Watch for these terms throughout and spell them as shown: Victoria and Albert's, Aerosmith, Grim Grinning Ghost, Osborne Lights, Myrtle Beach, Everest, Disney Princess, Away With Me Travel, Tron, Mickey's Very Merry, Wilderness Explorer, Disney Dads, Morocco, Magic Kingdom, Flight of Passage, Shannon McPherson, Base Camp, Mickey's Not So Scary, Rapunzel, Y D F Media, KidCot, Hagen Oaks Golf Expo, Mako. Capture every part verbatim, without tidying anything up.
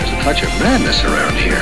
There's a touch of madness around here.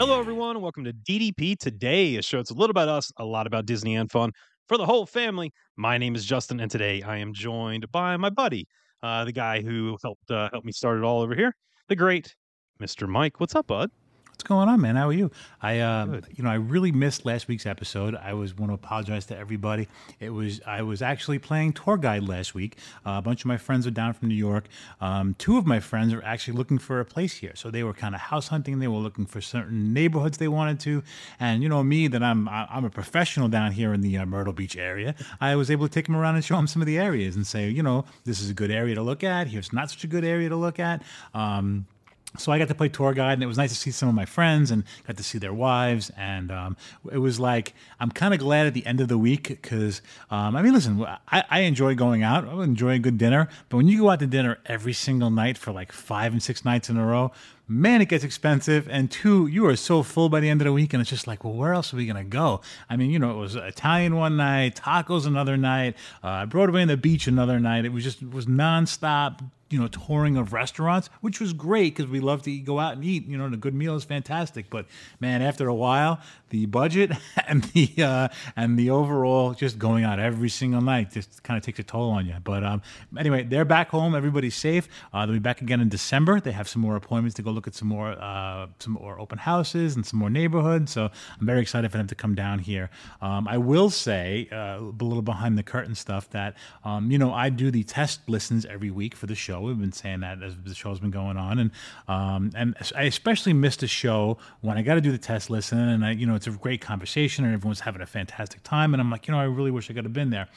Hello, everyone. Welcome to D D P Today, a show that's a little about us, a lot about Disney and fun for the whole family. My name is Justin, and today I am joined by my buddy, uh, the guy who helped uh, help me start it all over here, the great Mister Mike. What's up, bud? What's going on, man? How are you? I, uh, you know, I really missed last week's episode. I was want to apologize to everybody. It was I was actually playing tour guide last week. Uh, a bunch of my friends are down from New York. Um, two of my friends are actually looking for a place here, so they were kind of house hunting. They were looking for certain neighborhoods they wanted to, and you know me, that I'm I'm a professional down here in the uh, Myrtle Beach area. I was able to take them around and show them some of the areas and say, you know, this is a good area to look at. Here's not such a good area to look at. Um, So I got to play tour guide, and it was nice to see some of my friends and got to see their wives. And um, it was like, I'm kind of glad at the end of the week because, um, I mean, listen, I, I enjoy going out. I enjoy a good dinner. But when you go out to dinner every single night for like five and six nights in a row, man, it gets expensive. And two, you are so full by the end of the week, and it's just like, well, where else are we going to go? I mean, you know, it was Italian one night, tacos another night, uh, Broadway on the Beach another night. It was just it was nonstop, you know, touring of restaurants, which was great because we love to go out and eat. You know, and a good meal is fantastic. But man, after a while, the budget and the uh, and the overall just going out every single night just kind of takes a toll on you. But um, anyway, they're back home. Everybody's safe. Uh, they'll be back again in December. They have some more appointments to go look at some more uh, some more open houses and some more neighborhoods. So I'm very excited for them to come down here. Um, I will say uh, a little behind the curtain stuff that um, you know, I do the test listens every week for the show. We've been saying that as the show's been going on, and um, and I especially missed a show when I got to do the test listen, and I, you know, it's a great conversation, and everyone's having a fantastic time, and I'm like, you know, I really wish I could have been there,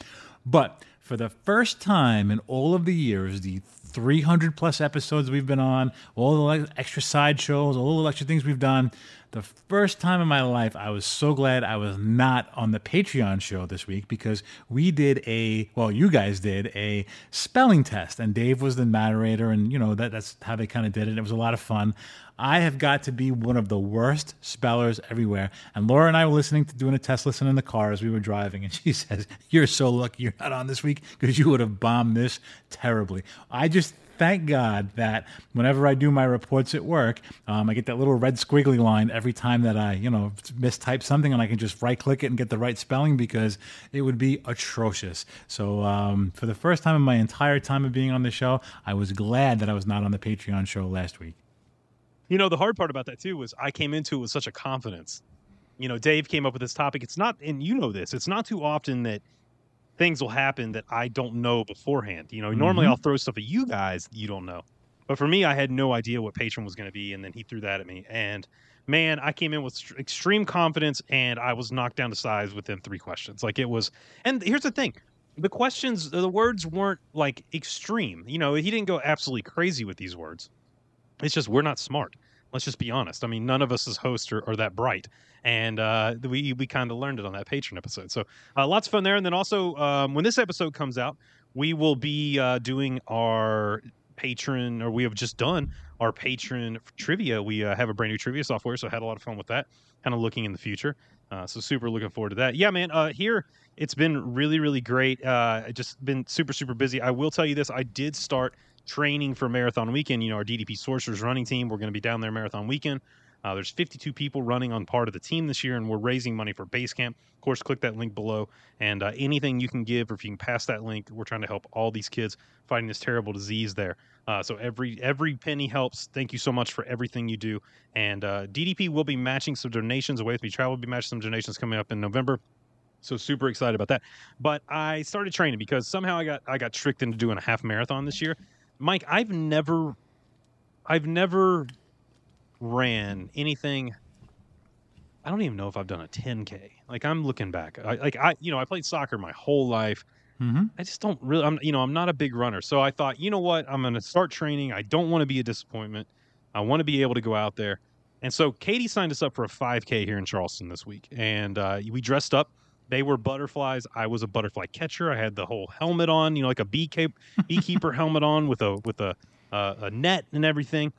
but for the first time in all of the years, the three hundred plus episodes we've been on, all the extra side shows, all the extra things we've done, the first time in my life, I was so glad I was not on the Patreon show this week because we did a, well, you guys did a spelling test, and Dave was the moderator, and you know, that, that's how they kind of did it. It was a lot of fun. I have got to be one of the worst spellers everywhere. And Laura and I were listening to doing a test listen in the car as we were driving, and she says, "You're so lucky you're not on this week because you would have bombed this terribly." I just thank God that whenever I do my reports at work, um, I get that little red squiggly line every time that I, you know, mistype something, and I can just right-click it and get the right spelling because it would be atrocious. So um, for the first time in my entire time of being on the show, I was glad that I was not on the Patreon show last week. You know, the hard part about that, too, was I came into it with such a confidence. You know, Dave came up with this topic. It's not, and you know this, it's not too often that things will happen that I don't know beforehand. You know, mm-hmm. Normally I'll throw stuff at you guys you don't know. But for me, I had no idea what Patreon was going to be, and then he threw that at me. And, man, I came in with st- extreme confidence, and I was knocked down to size within three questions. Like, it was – and here's the thing. The questions, the words weren't, like, extreme. You know, he didn't go absolutely crazy with these words. It's just we're not smart. Let's just be honest. I mean, none of us as hosts are, are that bright. And uh, we, we kind of learned it on that Patreon episode. So uh, lots of fun there. And then also um, when this episode comes out, we will be uh, doing our patron, or we have just done our patron trivia. We uh, have a brand new trivia software, so I had a lot of fun with that, kind of looking in the future. Uh, so super looking forward to that. Yeah, man, uh, here it's been really, really great. Uh, just been super, super busy. I will tell you this. I did start training for Marathon Weekend. You know, our D D P Sorcerers running team, we're going to be down there Marathon Weekend. Uh, there's fifty-two people running on part of the team this year, and we're raising money for Base Camp. Of course, click that link below, and uh, anything you can give, or if you can pass that link, we're trying to help all these kids fighting this terrible disease there. Uh, so every every penny helps. Thank you so much for everything you do. And uh, D D P will be matching some donations. Away With Me Travel will be matching some donations coming up in November. So super excited about that. But I started training because somehow I got I got tricked into doing a half marathon this year. Mike, I've never, I've never ran anything I don't even know if I've done a ten K. Like, I'm looking back. I, like, I, you know, I played soccer my whole life. Mm-hmm. I just don't really, I'm, you know, I'm not a big runner. So I thought, you know what? I'm going to start training. I don't want to be a disappointment. I want to be able to go out there. And so Katie signed us up for a five K here in Charleston this week. And uh, we dressed up. They were butterflies. I was a butterfly catcher. I had the whole helmet on, you know, like a beekeep, beekeeper helmet on with a with a uh, a net and everything.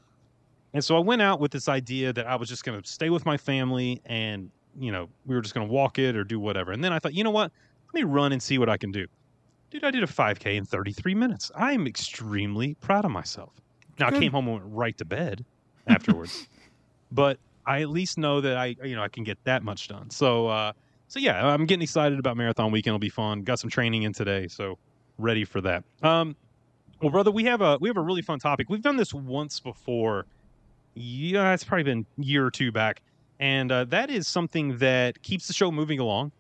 And so I went out with this idea that I was just going to stay with my family and, you know, we were just going to walk it or do whatever. And then I thought, you know what? Let me run and see what I can do. Dude, I did a five K in thirty-three minutes. I am extremely proud of myself. Now, Good. I came home and went right to bed afterwards. But I at least know that I, you know, I can get that much done. So, uh, so yeah, I'm getting excited about Marathon Weekend. It'll be fun. Got some training in today, so ready for that. Um, well, brother, we have a we have a really fun topic. We've done this once before. Yeah, it's probably been a year or two back, and uh, that is something that keeps the show moving along,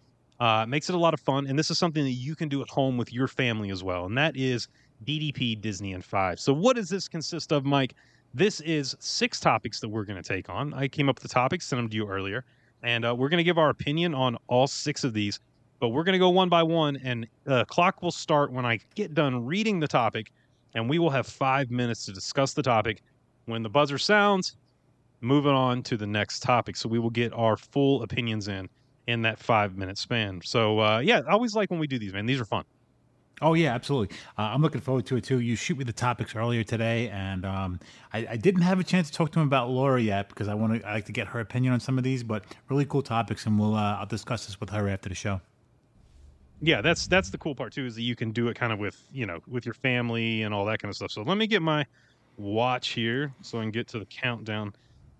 uh, makes it a lot of fun, and this is something that you can do at home with your family as well, and that is D D P Disney in Five. So, what does this consist of, Mike? This is six topics that we're going to take on. I came up with the topics, sent them to you earlier, and uh, we're going to give our opinion on all six of these, but we're going to go one by one, and the uh, clock will start when I get done reading the topic, and we will have five minutes to discuss the topic. When the buzzer sounds, moving on to the next topic. So we will get our full opinions in in that five-minute span. So, uh, yeah, I always like when we do these, man. These are fun. Oh, yeah, absolutely. Uh, I'm looking forward to it, too. You shoot me the topics earlier today, and um, I, I didn't have a chance to talk to him about Laura yet because I want to. I like to get her opinion on some of these, but really cool topics, and we'll uh, I'll discuss this with her after the show. Yeah, that's that's the cool part, too, is that you can do it kind of with, you know, with your family and all that kind of stuff. So let me get my watch here so I can get to the countdown.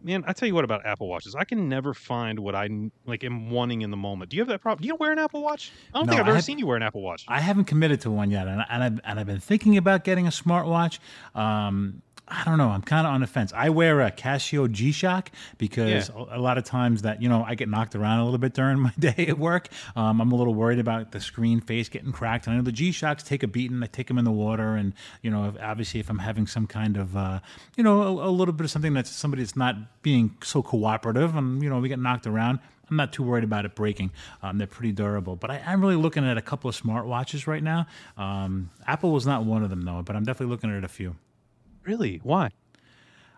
Man, I tell you what about Apple Watches. I can never find what I like am wanting in the moment. Do you have that problem? Do you wear an Apple Watch? I don't no, think I've ever seen you wear an Apple Watch. I haven't committed to one yet, and, I, and, I've, and I've been thinking about getting a smartwatch. Um, I don't know. I'm kind of on the fence. I wear a Casio G-Shock because yeah. a, a lot of times that, you know, I get knocked around a little bit during my day at work. Um, I'm a little worried about the screen face getting cracked. And I know the G-Shocks take a beating. I take them in the water. And, you know, if, obviously if I'm having some kind of, uh, you know, a, a little bit of something that's somebody that's not being so cooperative and, you know, we get knocked around, I'm not too worried about it breaking. Um, they're pretty durable. But I, I'm really looking at a couple of smartwatches right now. Um, Apple was not one of them, though, but I'm definitely looking at a few. Really? Why?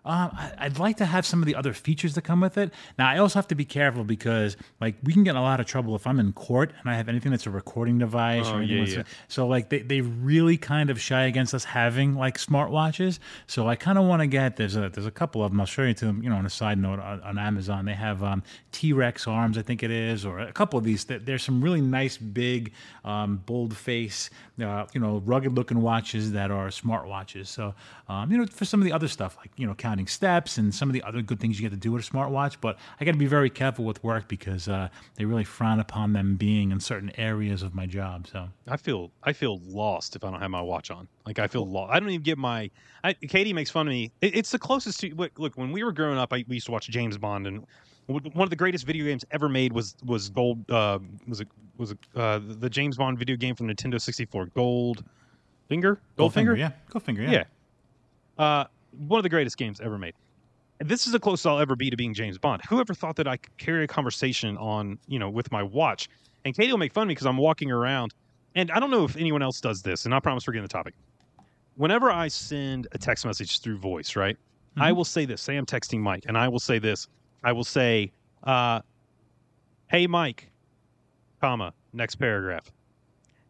Uh, I'd like to have some of the other features that come with it. Now, I also have to be careful because, like, we can get in a lot of trouble if I'm in court and I have anything that's a recording device. Oh, or anything yeah, yeah. So, like, they, they really kind of shy against us having, like, smartwatches. So I kind of want to get, there's a, there's a couple of them. I'll show you to them, you know, on a side note on, on Amazon. They have um, T-Rex arms, I think it is, or a couple of these. There's some really nice, big, um, bold face, uh, you know, rugged-looking watches that are smartwatches. So, um, you know, for some of the other stuff, like, you know, counting steps and some of the other good things you get to do with a smartwatch, but I got to be very careful with work because uh, they really frown upon them being in certain areas of my job. So I feel I feel lost if I don't have my watch on. Like I feel lost. I don't even get my. I, Katie makes fun of me. It, it's the closest to look, look. When we were growing up, I, we used to watch James Bond, and one of the greatest video games ever made was was Gold. Uh, was it was it, uh, the James Bond video game from Nintendo sixty-four? Gold Finger. Gold Finger. Yeah. Gold Finger. Yeah. yeah. Uh, One of the greatest games ever made. This is the closest I'll ever be to being James Bond. Whoever thought that I could carry a conversation on, you know, with my watch? And Katie will make fun of me because I'm walking around. And I don't know if anyone else does this, and I promise we're getting the topic. Whenever I send a text message through voice, right, mm-hmm. I will say this. Say I'm texting Mike, and I will say this. I will say, uh, hey, Mike, comma, next paragraph.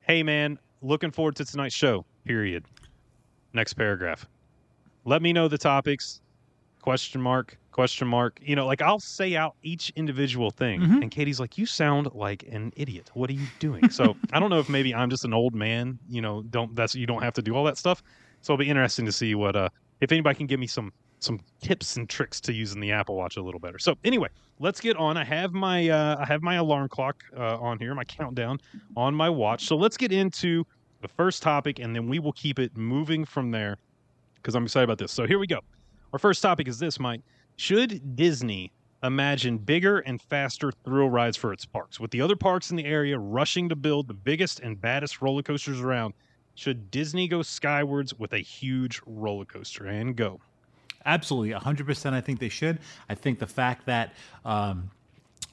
Hey, man, looking forward to tonight's show, period. Next paragraph. Let me know the topics, question mark, question mark. You know, like I'll say out each individual thing. Mm-hmm. And Katie's like, you sound like an idiot. What are you doing? So I don't know if maybe I'm just an old man. You know, don't that's you don't have to do all that stuff. So it'll be interesting to see what uh, if anybody can give me some some tips and tricks to using the Apple Watch a little better. So anyway, let's get on. I have my uh, I have my alarm clock uh, on here, my countdown on my watch. So let's get into the first topic, and then we will keep it moving from there, because I'm excited about this. So here we go. Our first topic is this, Mike. Should Disney imagine bigger and faster thrill rides for its parks? With the other parks in the area rushing to build the biggest and baddest roller coasters around, should Disney go skywards with a huge roller coaster? And go. Absolutely. one hundred percent I think they should. I think the fact that... Um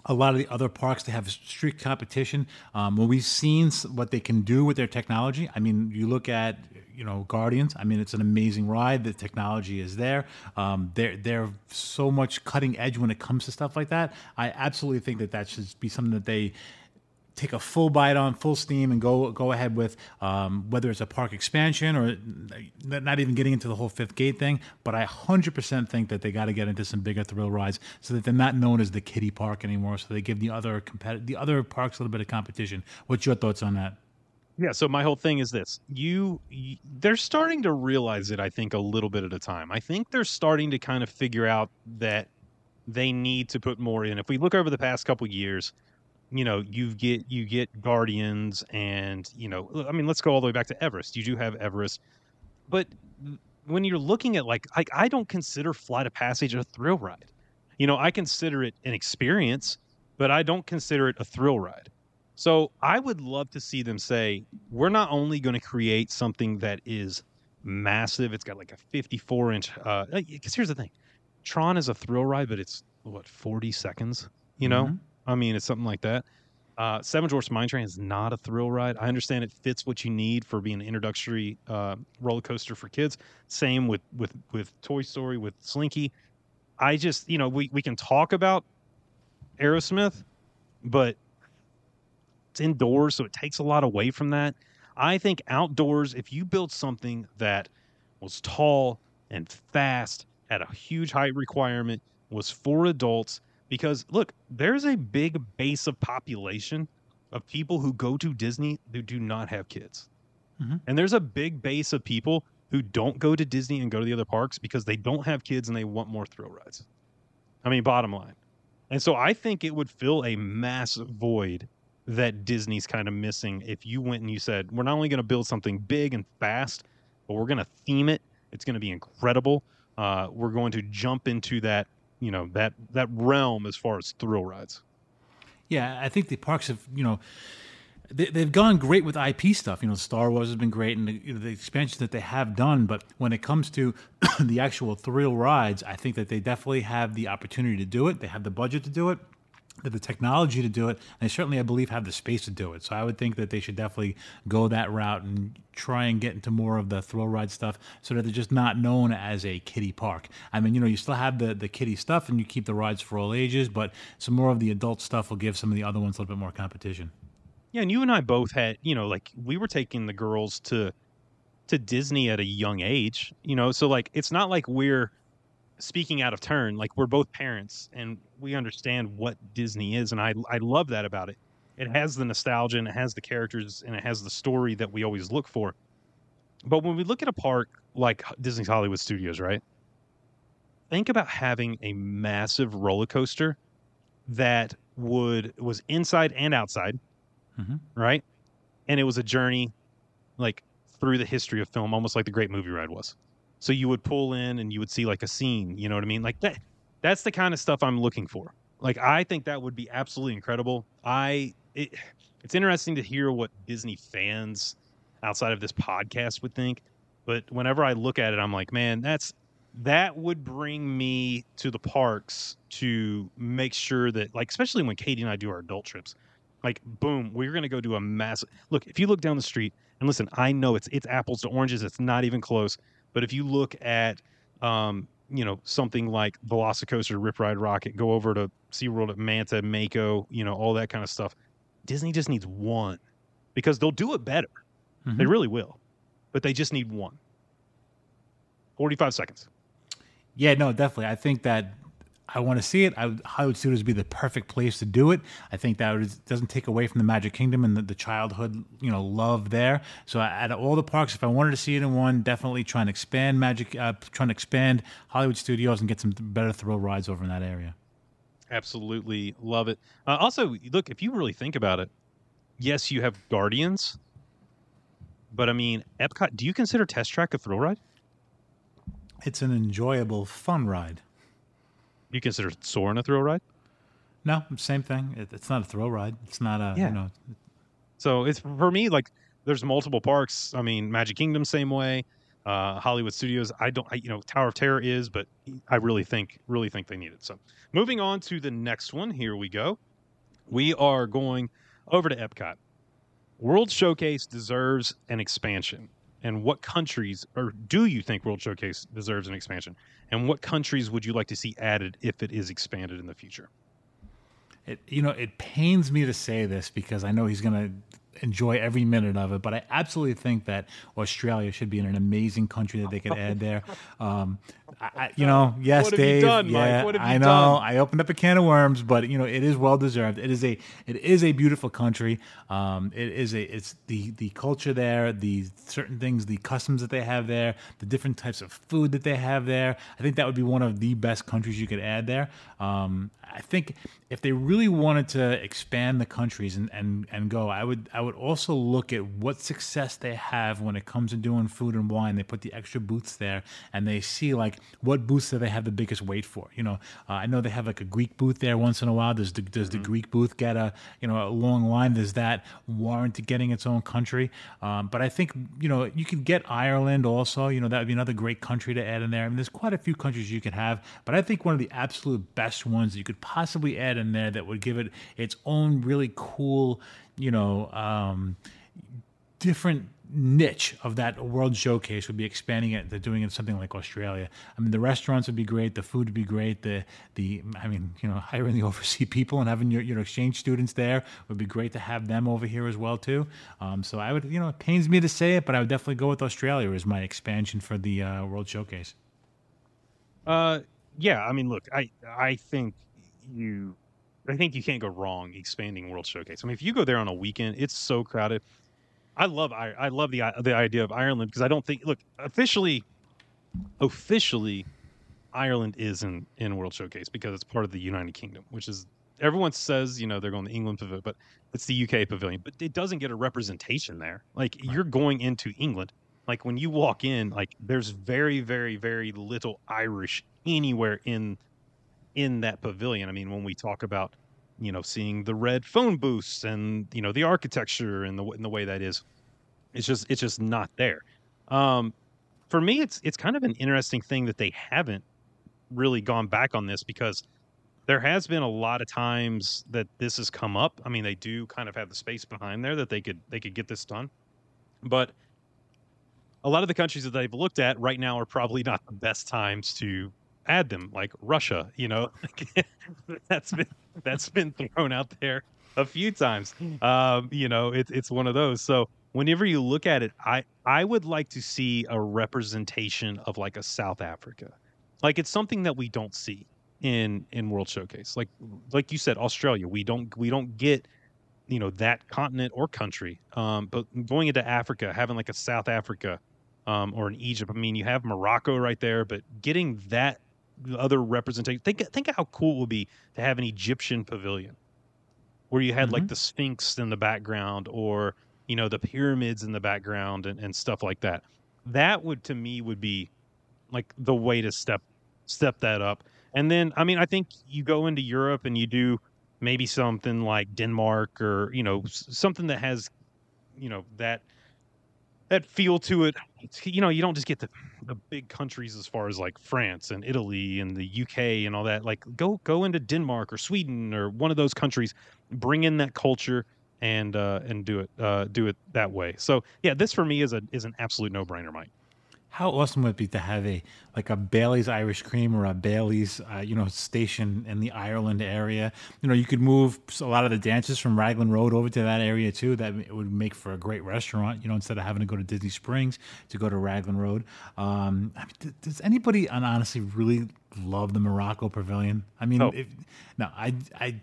a lot of the other parks to have strict competition. Um, when we've seen what they can do with their technology, I mean, you look at, you know, Guardians. I mean, it's an amazing ride. The technology is there. Um, they're, they're so much cutting edge when it comes to stuff like that. I absolutely think that that should be something that they take a full bite on, full steam, and go go ahead with, um, whether it's a park expansion or not even getting into the whole fifth gate thing. But I one hundred percent think that they got to get into some bigger thrill rides so that they're not known as the kiddie park anymore, so they give the other competi- the other parks a little bit of competition. What's your thoughts on that? Yeah, so my whole thing is this. You, you they're starting to realize it, I think, a little bit at a time. I think they're starting to kind of figure out that they need to put more in. If we look over the past couple years, you know, you get you get Guardians, and, you know, I mean, let's go all the way back to Everest. You do have Everest. But when you're looking at, like, I, I don't consider Flight of Passage a thrill ride. You know, I consider it an experience, but I don't consider it a thrill ride. So I would love to see them say, we're not only going to create something that is massive. It's got like a fifty-four inch, uh, because here's the thing. Tron is a thrill ride, but it's, what, forty seconds, you know? Mm-hmm. I mean, it's something like that. Uh, Seven Dwarfs Mine Train is not a thrill ride. I understand it fits what you need for being an introductory uh, roller coaster for kids. Same with, with, with Toy Story, with Slinky. I just, you know, we, we can talk about Aerosmith, but it's indoors, so it takes a lot away from that. I think outdoors, if you build something that was tall and fast, had a huge height requirement, was for adults, because, look, there's a big base of population of people who go to Disney who do not have kids. Mm-hmm. And there's a big base of people who don't go to Disney and go to the other parks because they don't have kids and they want more thrill rides. I mean, bottom line. And so I think it would fill a massive void that Disney's kind of missing if you went and you said, we're not only going to build something big and fast, but we're going to theme it. It's going to be incredible. Uh, we're going to jump into that, you know, that that realm as far as thrill rides. Yeah, I think the parks have, you know, they, they've gone great with I P stuff. You know, Star Wars has been great, and the, you know, the expansions that they have done. But when it comes to the actual thrill rides, I think that they definitely have the opportunity to do it. They have the budget to do it, the technology to do it, and certainly I believe have the space to do it. So I would think that they should definitely go that route and try and get into more of the thrill ride stuff so that they're just not known as a kiddie park. I mean, you know, you still have the, the kiddie stuff and you keep the rides for all ages, but some more of the adult stuff will give some of the other ones a little bit more competition. Yeah, and you and I both had, you know, like we were taking the girls to to Disney at a young age, you know, so like it's not like we're speaking out of turn. Like, we're both parents and we understand what Disney is, and I I love that about it. It has the nostalgia and it has the characters and it has the story that we always look for. But when we look at a park like Disney's Hollywood Studios, right? Think about having a massive roller coaster that would was inside and outside, mm-hmm. right? And it was a journey like through the history of film, almost like the Great Movie Ride was. So you would pull in and you would see like a scene, you know what I mean? Like that, that's the kind of stuff I'm looking for. Like, I think that would be absolutely incredible. I, it, it's interesting to hear what Disney fans outside of this podcast would think. But whenever I look at it, I'm like, man, that's, that would bring me to the parks to make sure that, like, especially when Katie and I do our adult trips, like, boom, we're going to go do a massive look. If you look down the street and listen, I know it's, it's apples to oranges. It's not even close. But if you look at, um, you know, something like Velocicoaster, Rip Ride Rocket, go over to SeaWorld at Manta, Mako, you know, all that kind of stuff, Disney just needs one because they'll do it better. Mm-hmm. They really will. But they just need one. forty-five seconds. Yeah, no, definitely. I think that I want to see it. I would, Hollywood Studios would be the perfect place to do it. I think that would, doesn't take away from the Magic Kingdom and the, the childhood, you know, love there. So out of all the parks, if I wanted to see it in one, definitely try and expand Magic, uh, trying to expand Hollywood Studios and get some better thrill rides over in that area. Absolutely love it. Uh, also, look, if you really think about it, yes, you have Guardians, but I mean, Epcot. Do you consider Test Track a thrill ride? It's an enjoyable, fun ride. You consider Soarin' a thrill ride? No, same thing. It, it's not a thrill ride. It's not a, yeah. you know. So it's for me, like, there's multiple parks. I mean, Magic Kingdom, same way. Uh, Hollywood Studios, I don't, I, you know, Tower of Terror is, but I really think, really think they need it. So moving on to the next one. Here we go. we are going over to Epcot. World Showcase deserves an expansion. And what countries, or do you think World Showcase deserves an expansion? And what countries would you like to see added if it is expanded in the future? It, you know, it pains me to say this because I know he's going to enjoy every minute of it, but I absolutely think that Australia should be an amazing country that they could add there. Um, I, you know, yes, what have Dave. You done, yeah, Mike? What have you I know. Done? I opened up a can of worms, but you know, it is well deserved. It is a, it is a beautiful country. Um, it is a, it's the the culture there, the certain things, the customs that they have there, the different types of food that they have there. I think that would be one of the best countries you could add there. Um, I think if they really wanted to expand the countries and, and, and go, I would I would also look at what success they have when it comes to doing food and wine. They put the extra booths there, and they see like what booths do they have the biggest wait for. You know, uh, I know they have like a Greek booth there once in a while. Does the, does mm-hmm. the Greek booth get a you know a long line? Does that warrant getting its own country? Um, but I think you know you could get Ireland also. You know that would be another great country to add in there. I mean, there's quite a few countries you could have, but I think one of the absolute best ones that you could possibly add in there that would give it its own really cool, you know, um, different niche of that World Showcase would be expanding it to doing it something like Australia. I mean, the restaurants would be great, the food would be great, the the I mean, you know, hiring the overseas people and having your, your exchange students there would be great to have them over here as well too. Um, so I would, you know, it pains me to say it, but I would definitely go with Australia as my expansion for the uh, World Showcase. Uh, yeah, I mean, look, I I think. You, I think you can't go wrong expanding World Showcase. I mean, if you go there on a weekend, it's so crowded. I love, I, I love the the idea of Ireland because I don't think, look, officially, officially, Ireland is in, in World Showcase because it's part of the United Kingdom, which is everyone says you know they're going to England pavilion, but it's the U K pavilion, but it doesn't get a representation there. Like right. You're going into England. Like when you walk in, like there's very, very, very little Irish anywhere in. in that pavilion. I mean, when we talk about, you know, seeing the red phone booths and, you know, the architecture and the, and the way that is, it's just, it's just not there. Um, for me, it's, it's kind of an interesting thing that they haven't really gone back on this because there has been a lot of times that this has come up. I mean, they do kind of have the space behind there that they could, they could get this done, but a lot of the countries that they've looked at right now are probably not the best times to add them, like Russia, you know, that's been that's been thrown out there a few times. Um, you know, it's it's one of those. So whenever you look at it, I I would like to see a representation of like a South Africa, like it's something that we don't see in in World Showcase. Like like you said, Australia, we don't we don't get you know that continent or country. Um, but going into Africa, having like a South Africa um, or an Egypt. I mean, you have Morocco right there, but getting that other representation. Think think how cool it would be to have an Egyptian pavilion where you had mm-hmm. like the Sphinx in the background or, you know, the pyramids in the background and, and stuff like that. That would, to me, would be like the way to step step that up. And then, I mean, I think you go into Europe and you do maybe something like Denmark or, you know, something that has, you know, that that feel to it. It's, you know, you don't just get the, the big countries as far as like France and Italy and the U K and all that. Like go go into Denmark or Sweden or one of those countries, bring in that culture and uh, and do it uh, do it that way. So yeah, this for me is a is an absolute no brainer, Mike. How awesome would it be to have a like a Bailey's Irish Cream or a Bailey's uh, you know station in the Ireland area? You know, you could move a lot of the dancers from Raglan Road over to that area too. That it would make for a great restaurant. You know, instead of having to go to Disney Springs, to go to Raglan Road. Um, I mean, th- does anybody honestly really love the Morocco Pavilion? I mean, oh. if, no, I I.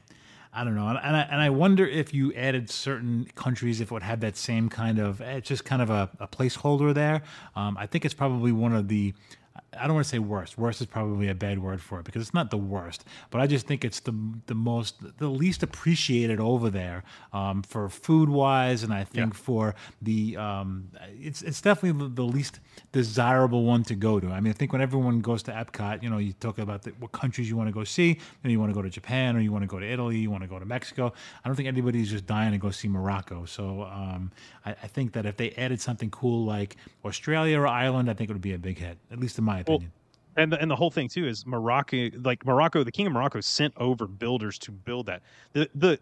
I don't know, and I, and I wonder if you added certain countries, if it would have that same kind of, it's just kind of a, a placeholder there. Um, I think it's probably one of the, I don't want to say worst. Worst is probably a bad word for it because it's not the worst, but I just think it's the the most, the least appreciated over there um, for food wise, and I think yeah. for the um, it's it's definitely the least desirable one to go to. I mean, I think when everyone goes to Epcot, you know, you talk about the, what countries you want to go see. You know, you want to go to Japan, or you want to go to Italy, you want to go to Mexico. I don't think anybody's just dying to go see Morocco. So um, I, I think that if they added something cool like Australia or Ireland, I think it would be a big hit, at least in my opinion. Well, And the, and the whole thing too is Morocco, like Morocco, the King of Morocco sent over builders to build that. The the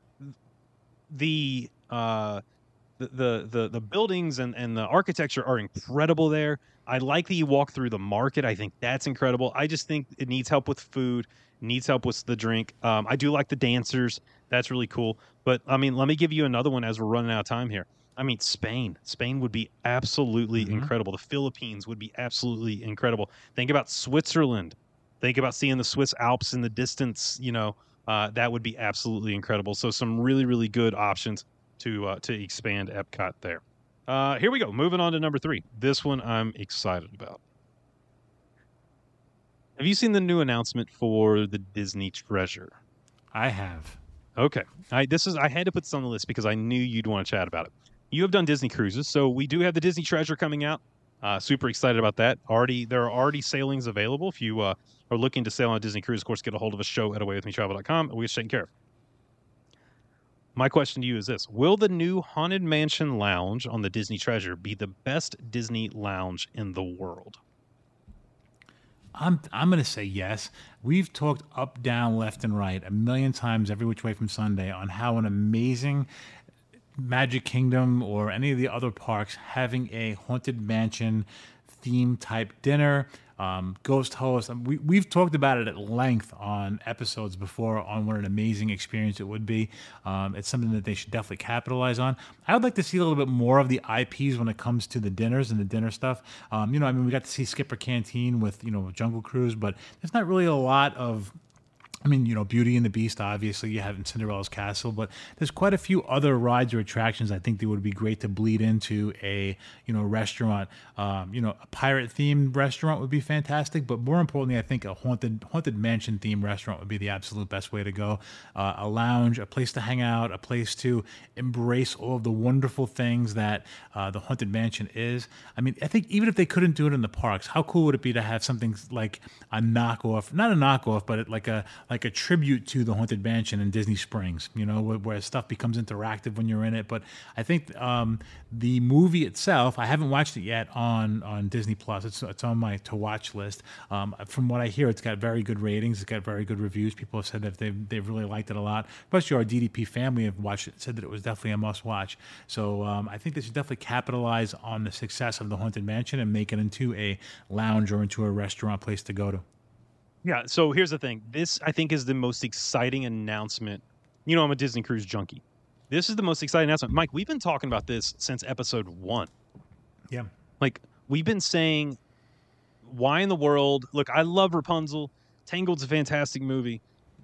the uh, the, the the the buildings and, and the architecture are incredible there. I like that you walk through the market. I think that's incredible. I just think it needs help with food, needs help with the drink. Um, I do like the dancers. That's really cool. But I mean, let me give you another one as we're running out of time here. I mean, Spain. Spain would be absolutely mm-hmm. incredible. The Philippines would be absolutely incredible. Think about Switzerland. Think about seeing the Swiss Alps in the distance. You know, uh, that would be absolutely incredible. So some really, really good options to uh, to expand Epcot there. Uh, here we go. Moving on to number three. This one I'm excited about. Have you seen the new announcement for the Disney Treasure? I have. Okay. I, this is I had to put this on the list because I knew you'd want to chat about it. You have done Disney cruises, so we do have the Disney Treasure coming out. Uh, super excited about that. Already, there are already sailings available. If you uh, are looking to sail on a Disney cruise, of course, get a hold of us, show at away with me travel dot com, and we get taken care of. My question to you is this. Will the new Haunted Mansion Lounge on the Disney Treasure be the best Disney lounge in the world? I'm I'm going to say yes. We've talked up, down, left, and right a million times every which way from Sunday on how an amazing Magic Kingdom or any of the other parks having a Haunted Mansion theme type dinner, um, ghost host. We, we've talked about it at length on episodes before on what an amazing experience it would be. Um, it's something that they should definitely capitalize on. I would like to see a little bit more of the I Ps when it comes to the dinners and the dinner stuff. Um, you know, I mean, we got to see Skipper Canteen with, you know, Jungle Cruise, but there's not really a lot of, I mean, you know, Beauty and the Beast, obviously, you have in Cinderella's Castle, but there's quite a few other rides or attractions I think that would be great to bleed into a, you know, restaurant. Um, you know, a pirate-themed restaurant would be fantastic, but more importantly, I think a haunted haunted mansion-themed restaurant would be the absolute best way to go. Uh, a lounge, a place to hang out, a place to embrace all of the wonderful things that uh, the Haunted Mansion is. I mean, I think even if they couldn't do it in the parks, how cool would it be to have something like a knockoff, not a knockoff, but like a... like a tribute to the Haunted Mansion in Disney Springs, you know, where, where stuff becomes interactive when you're in it. But I think um, the movie itself, I haven't watched it yet on, on Disney Plus. It's it's on my to-watch list. Um, from what I hear, it's got very good ratings. It's got very good reviews. People have said that they've, they've really liked it a lot. Especially our D D P family have watched it and said that it was definitely a must-watch. So um, I think they should definitely capitalize on the success of the Haunted Mansion and make it into a lounge or into a restaurant place to go to. Yeah, so here's the thing. This, I think, is the most exciting announcement. You know, I'm a Disney cruise junkie. This is the most exciting announcement. Mike, we've been talking about this since episode one. Yeah. Like, we've been saying, why in the world? Look, I love Rapunzel. Tangled's a fantastic movie.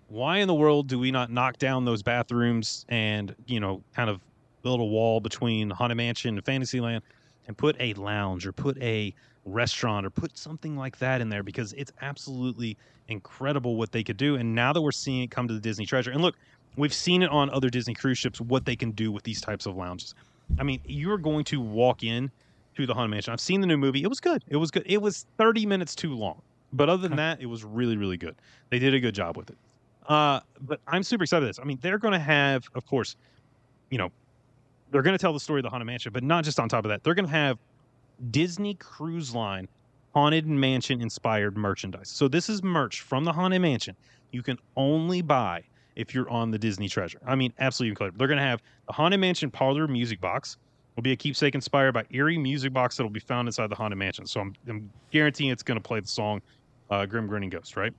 Why in the world do we not knock down those bathrooms and, you know, kind of build a wall between Haunted Mansion and Fantasyland and put a lounge or put a restaurant or put something like that in there, because it's absolutely incredible what they could do. And now that we're seeing it come to the Disney Treasure, and look, we've seen it on other Disney cruise ships, what they can do with these types of lounges. I mean, you're going to walk in to the Haunted Mansion. I've seen the new movie. It was good. It was good. It was thirty minutes too long. But other than that, it was really, really good. They did a good job with it. Uh, but I'm super excited for this. I mean, they're going to have, of course, you know, they're going to tell the story of the Haunted Mansion, but not just on top of that. They're going to have Disney Cruise Line Haunted Mansion inspired merchandise. So this is merch from the Haunted Mansion. You can only buy if you're on the Disney Treasure. I mean, absolutely incredible. They're going to have the Haunted Mansion Parlor Music Box. Will be a keepsake inspired by eerie music box that will be found inside the Haunted Mansion. So I'm, I'm guaranteeing it's going to play the song uh, "Grim Grinning Ghost," right?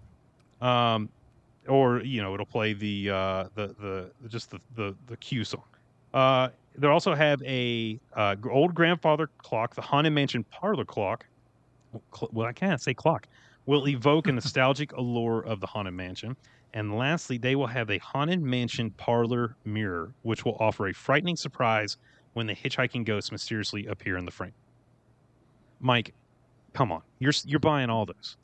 Um, or you know, it'll play the uh, the the just the the, the cue song. Uh, They also have a uh, old grandfather clock, the Haunted Mansion parlor clock. Well, I can't say clock. Will evoke a nostalgic allure of the Haunted Mansion. And lastly, they will have a Haunted Mansion parlor mirror, which will offer a frightening surprise when the hitchhiking ghosts mysteriously appear in the frame. Mike, come on, you're you're buying all those.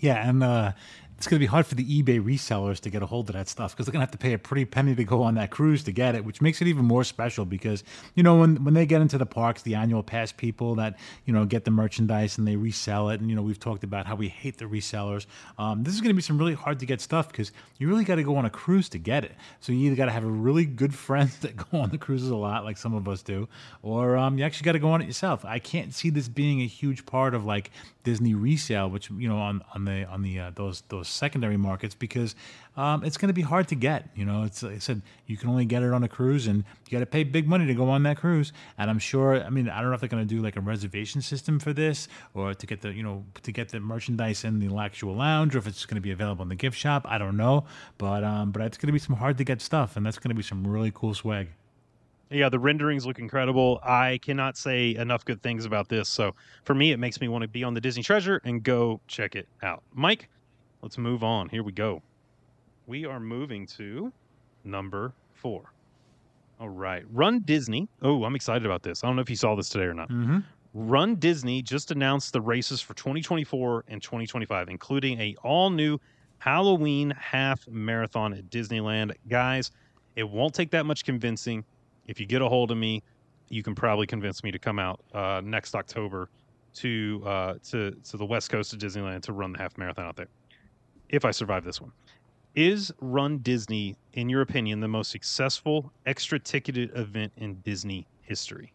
Yeah, and uh, it's going to be hard for the eBay resellers to get a hold of that stuff because they're going to have to pay a pretty penny to go on that cruise to get it, which makes it even more special because, you know, when when they get into the parks, the annual pass people that, you know, get the merchandise and they resell it. And, you know, we've talked about how we hate the resellers. Um, this is going to be some really hard to get stuff because you really got to go on a cruise to get it. So you either got to have a really good friend that go on the cruises a lot, like some of us do, or um, you actually got to go on it yourself. I can't see this being a huge part of like Disney resale, which, you know, on, on the, on the, uh, those, those, secondary markets because um, it's going to be hard to get. You know, it's like I said, you can only get it on a cruise and you got to pay big money to go on that cruise. And I'm sure, I mean, I don't know if they're going to do like a reservation system for this or to get the, you know, to get the merchandise in the actual lounge or if it's going to be available in the gift shop. I don't know. But, um, but it's going to be some hard to get stuff and that's going to be some really cool swag. Yeah, the renderings look incredible. I cannot say enough good things about this. So for me, it makes me want to be on the Disney Treasure and go check it out. Mike? Let's move on. Here we go. We are moving to number four. All right. Run Disney. Oh, I'm excited about this. I don't know if you saw this today or not. Mm-hmm. Run Disney just announced the races for twenty twenty-four and twenty twenty-five, including a all-new Halloween half marathon at Disneyland. Guys, it won't take that much convincing. If you get a hold of me, you can probably convince me to come out uh, next October to, uh, to, to the west coast of Disneyland to run the half marathon out there. If I survive this one. Is Run Disney, in your opinion, the most successful extra-ticketed event in Disney history?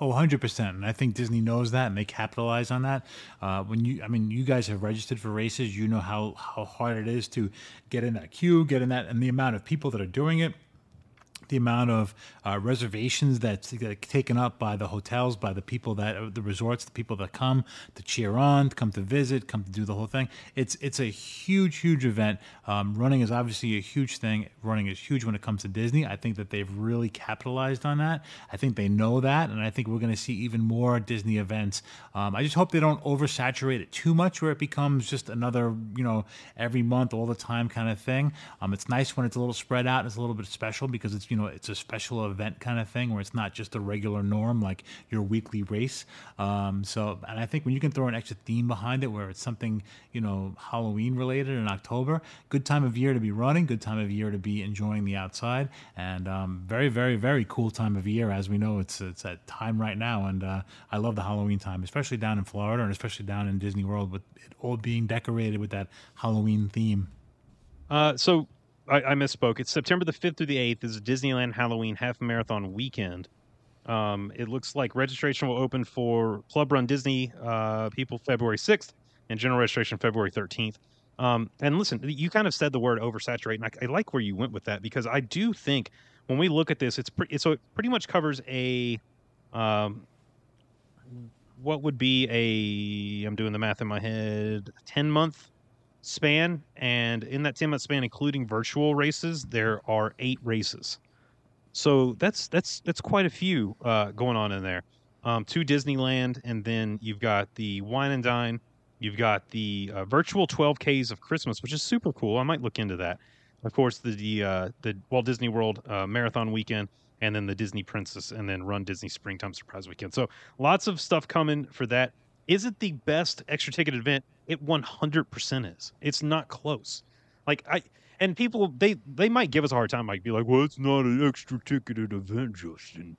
Oh, one hundred percent. And I think Disney knows that, and they capitalize on that. Uh, when you, I mean, you guys have registered for races. You know how, how hard it is to get in that queue, get in that, and the amount of people that are doing it. The amount of uh, reservations that's taken up by the hotels, by the people that the resorts, the people that come to cheer on, to come to visit, come to do the whole thing. It's it's a huge, huge event. Um, running is obviously a huge thing. Running is huge when it comes to Disney. I think that they've really capitalized on that. I think they know that, and I think we're going to see even more Disney events. Um, I just hope they don't oversaturate it too much, where it becomes just another, you know, every month, all the time kind of thing. Um, it's nice when it's a little spread out. And it's a little bit special because it's you. You know, it's a special event kind of thing where it's not just a regular norm like your weekly race. Um, so, and I think when you can throw an extra theme behind it where it's something, you know, Halloween related in October, good time of year to be running, good time of year to be enjoying the outside, and um, very, very, very cool time of year. As we know, it's it's that time right now, and uh, I love the Halloween time, especially down in Florida and especially down in Disney World with it all being decorated with that Halloween theme. Uh, so. I, I misspoke. It's September the fifth through the eighth is a Disneyland Halloween half marathon weekend. Um, it looks like registration will open for Club Run Disney uh, people February sixth and general registration February thirteenth. Um, and listen, you kind of said the word oversaturate, and I, I like where you went with that because I do think when we look at this, it's pretty. So it pretty much covers a um, what would be a. I'm doing the math in my head. Ten month. Span, and in that ten month span, including virtual races, there are eight races. So that's that's that's quite a few uh, going on in there. Um, to Disneyland, and then you've got the Wine and Dine, you've got the uh, virtual twelve Ks of Christmas, which is super cool. I might look into that. Of course, the the, uh, the Walt Disney World uh, Marathon Weekend, and then the Disney Princess, and then Run Disney Springtime Surprise Weekend. So lots of stuff coming for that. Is it the best extra ticket event? It one hundred percent is. It's not close. Like I and people they, they might give us a hard time, might be like, "Well, it's not an extra ticketed event, Justin."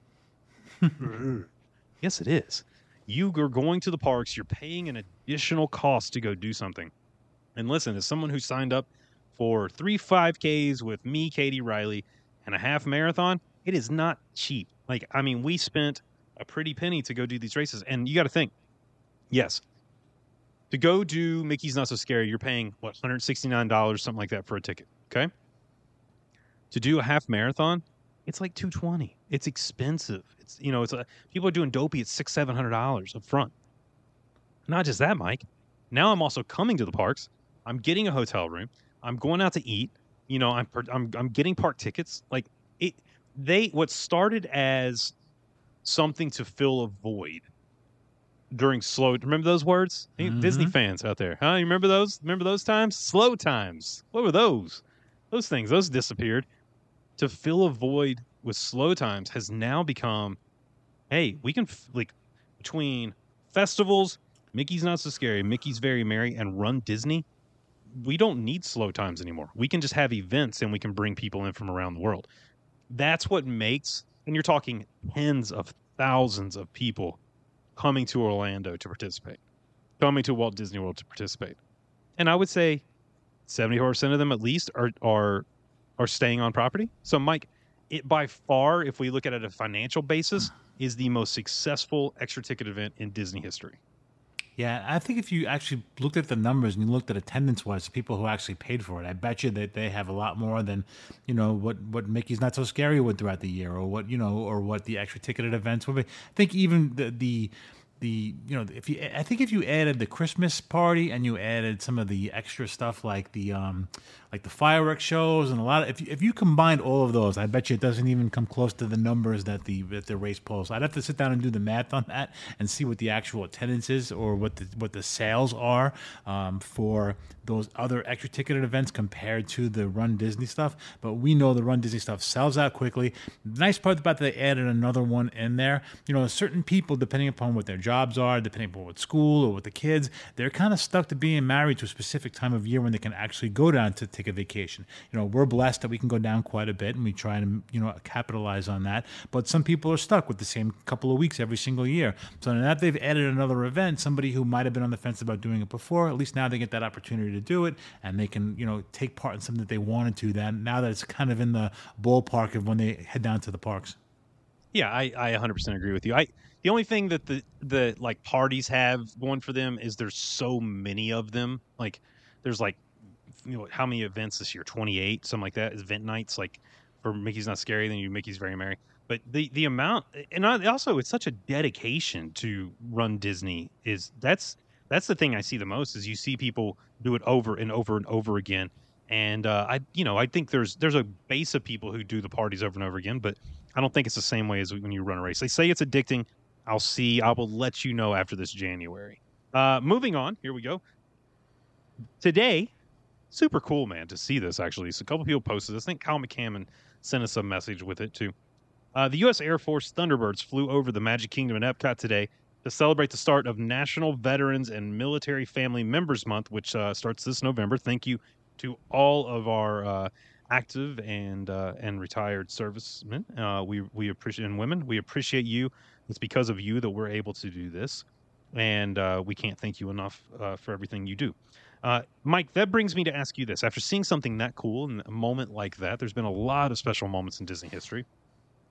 Yes, it is. You are going to the parks. You're paying an additional cost to go do something. And listen, as someone who signed up for three five Ks with me, Katie Riley, and a half marathon, it is not cheap. Like I mean, we spent a pretty penny to go do these races, and you got to think. Yes. To go do Mickey's Not So Scary, you're paying, what, one hundred sixty-nine dollars, something like that for a ticket, okay? To do a half marathon, it's like two hundred twenty dollars. It's expensive. It's, you know, it's a, people are doing dopey at six hundred dollars, seven hundred dollars up front. Not just that, Mike. Now I'm also coming to the parks. I'm getting a hotel room. I'm going out to eat. You know, I'm I'm I'm getting park tickets. Like, it, they, what started as something to fill a void during slow, remember those words? Mm-hmm. Disney fans out there, huh? You remember those? Remember those times? Slow times. What were those? Those things, those disappeared. To fill a void with slow times has now become, hey, we can, f- like, between festivals, Mickey's Not So Scary, Mickey's Very Merry, and Run Disney, we don't need slow times anymore. We can just have events and we can bring people in from around the world. That's what makes, and you're talking tens of thousands of people coming to Orlando to participate, coming to Walt Disney World to participate. And I would say seventy-four percent of them at least are are are staying on property. So, Mike, it by far, if we look at it at a financial basis, is the most successful extra ticket event in Disney history. Yeah, I think if you actually looked at the numbers and you looked at attendance-wise, people who actually paid for it, I bet you that they have a lot more than, you know, what, what Mickey's Not So Scary would throughout the year, or what, you know, or what the extra ticketed events would be. I think even the the the you know if you I think if you added the Christmas party and you added some of the extra stuff like the um like the fireworks shows and a lot of, if you, if you combined all of those, I bet you it doesn't even come close to the numbers that the that the race pulls. I'd have to sit down and do the math on that and see what the actual attendance is or what the what the sales are um, for those other extra ticketed events compared to the Run Disney stuff. But we know the Run Disney stuff sells out quickly. The nice part about that, they added another one in there. You know, certain people, depending upon what their jobs are, depending upon what school or what the kids, they're kind of stuck to being married to a specific time of year when they can actually go down to take a vacation. You know, we're blessed that we can go down quite a bit and we try to, you know, capitalize on that. But some people are stuck with the same couple of weeks every single year. So now that they've added another event, somebody who might have been on the fence about doing it before, at least now they get that opportunity to do it and they can, you know, take part in something that they wanted to then, now that it's kind of in the ballpark of when they head down to the parks. Yeah, I, I one hundred percent agree with you. I the only thing that the, the like parties have going for them is there's so many of them. Like there's like, you know, how many events this year? twenty-eight, something like that. Event nights, like for Mickey's Not Scary, then you Mickey's Very Merry. But the the amount, and also it's such a dedication to Run Disney. Is that's that's the thing I see the most, is you see people do it over and over and over again. And uh, I, you know, I think there's there's a base of people who do the parties over and over again, but I don't think it's the same way as when you run a race. They say it's addicting. I'll see. I will let you know after this January. Uh, moving on. Here we go. Today. Super cool, man, to see this, actually. So a couple people posted this. I think Kyle McCammon sent us a message with it, too. Uh, the U S Air Force Thunderbirds flew over the Magic Kingdom and Epcot today to celebrate the start of National Veterans and Military Family Members Month, which uh, starts this November. Thank you to all of our uh, active and uh, and retired servicemen. Uh, we, we appreciate, and women, we appreciate you. It's because of you that we're able to do this. And uh, we can't thank you enough uh, for everything you do. Uh, Mike, that brings me to ask you this. After seeing something that cool and a moment like that, there's been a lot of special moments in Disney history.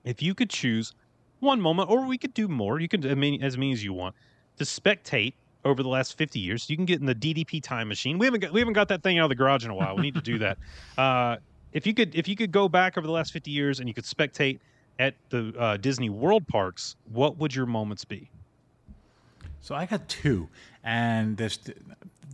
If you could choose one moment, or we could do more, you can, I mean, as many as you want, to spectate over the last fifty years. You can get in the D D P time machine. We haven't got, we haven't got that thing out of the garage in a while. We need to do that. Uh, if you could, if you could go back over the last fifty years and you could spectate at the uh, Disney World parks, what would your moments be? So I got two, and there's. Th-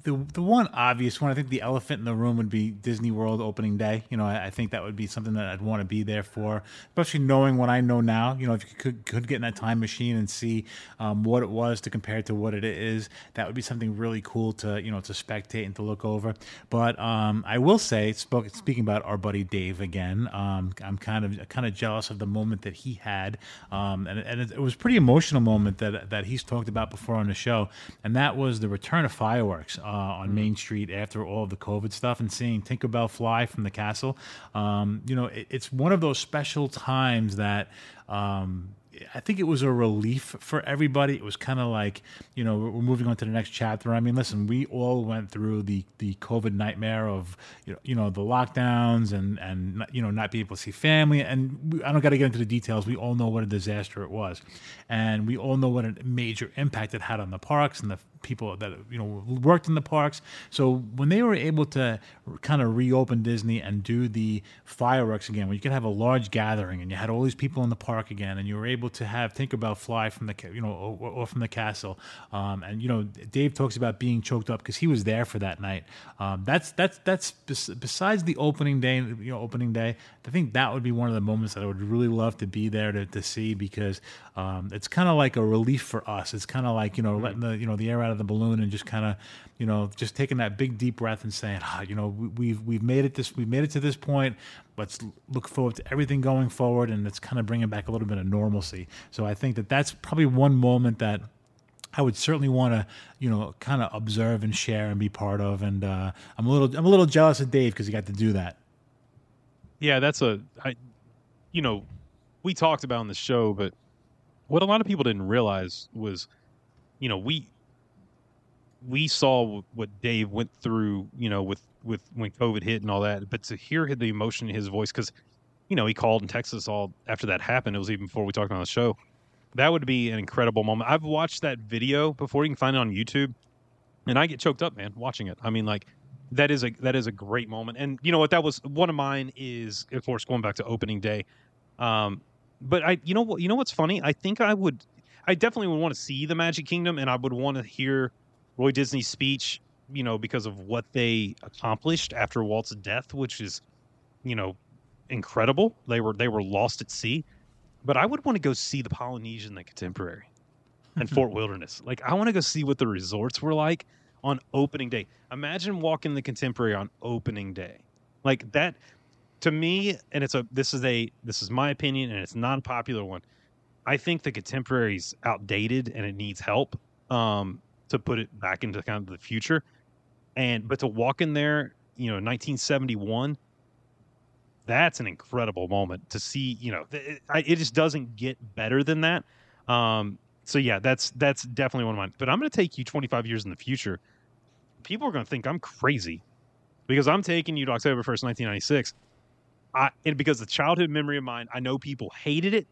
The the one obvious one, I think the elephant in the room would be Disney World opening day. You know, I, I think that would be something that I'd want to be there for, especially knowing what I know now. You know, if you could could get in that time machine and see um, what it was to compare it to what it is, that would be something really cool to, you know, to spectate and to look over. But um, I will say, spoke, speaking about our buddy Dave again, um, I'm kind of kind of jealous of the moment that he had, um, and and it, it was a pretty emotional moment that that he's talked about before on the show, and that was the return of fireworks. Um, Uh, on Main Street after all of the COVID stuff and seeing Tinkerbell fly from the castle. Um, you know, it, it's one of those special times that um, I think it was a relief for everybody. It was kind of like, you know, we're moving on to the next chapter. I mean, listen, we all went through the, the COVID nightmare of, you know, you know the lockdowns and, and, you know, not being able to see family. And we, I don't got to get into the details. We all know what a disaster it was. And we all know what a major impact it had on the parks and the people that, you know, worked in the parks. So when they were able to kind of reopen Disney and do the fireworks again, where you could have a large gathering and you had all these people in the park again, and you were able to have Tinkerbell fly from the, you know, or, or from the castle. Um, and, you know, Dave talks about being choked up because he was there for that night. Um, that's, that's, that's besides the opening day, you know, opening day, I think that would be one of the moments that I would really love to be there to, to see, because um, it's kind of like a relief for us. It's kind of like, you know, letting the, you know, the air out of the balloon and just kind of, you know, just taking that big deep breath and saying, ah, you know, we, we've we've made it this, we've made it to this point. Let's look forward to everything going forward, and it's kind of bringing back a little bit of normalcy. So I think that that's probably one moment that I would certainly want to, you know, kind of observe and share and be part of. And uh, I'm a little, I'm a little jealous of Dave because he got to do that. Yeah, that's a, I, you know, we talked about on the show, but what a lot of people didn't realize was, you know, we we saw what Dave went through, you know, with, with when COVID hit and all that. But to hear the emotion in his voice, because, you know, he called and texted us all after that happened. It was even before we talked on the show. That would be an incredible moment. I've watched that video before. You can find it on YouTube, and I get choked up, man, watching it. I mean, like, that is a that is a great moment. And you know what? That was one of mine. Is of course going back to opening day. Um, but I, you know what? You know what's funny? I think I would, I definitely would want to see the Magic Kingdom, and I would want to hear Roy Disney's speech. You know, because of what they accomplished after Walt's death, which is, you know, incredible. They were they were lost at sea. But I would want to go see the Polynesian, the Contemporary, and Fort Wilderness. Like, I want to go see what the resorts were like on opening day. Imagine walking the Contemporary on opening day. Like, that, to me, and it's a this is a this is my opinion, and it's not a popular one. I think the Contemporary's outdated and it needs help um, to put it back into kind of the future. And but to walk in there, you know, nineteen seventy-one. That's an incredible moment to see, you know, it, it just doesn't get better than that. Um, so, yeah, that's that's definitely one of mine. But I'm going to take you twenty-five years in the future. People are going to think I'm crazy because I'm taking you to October first, nineteen ninety-six. I, and because the childhood memory of mine, I know people hated it,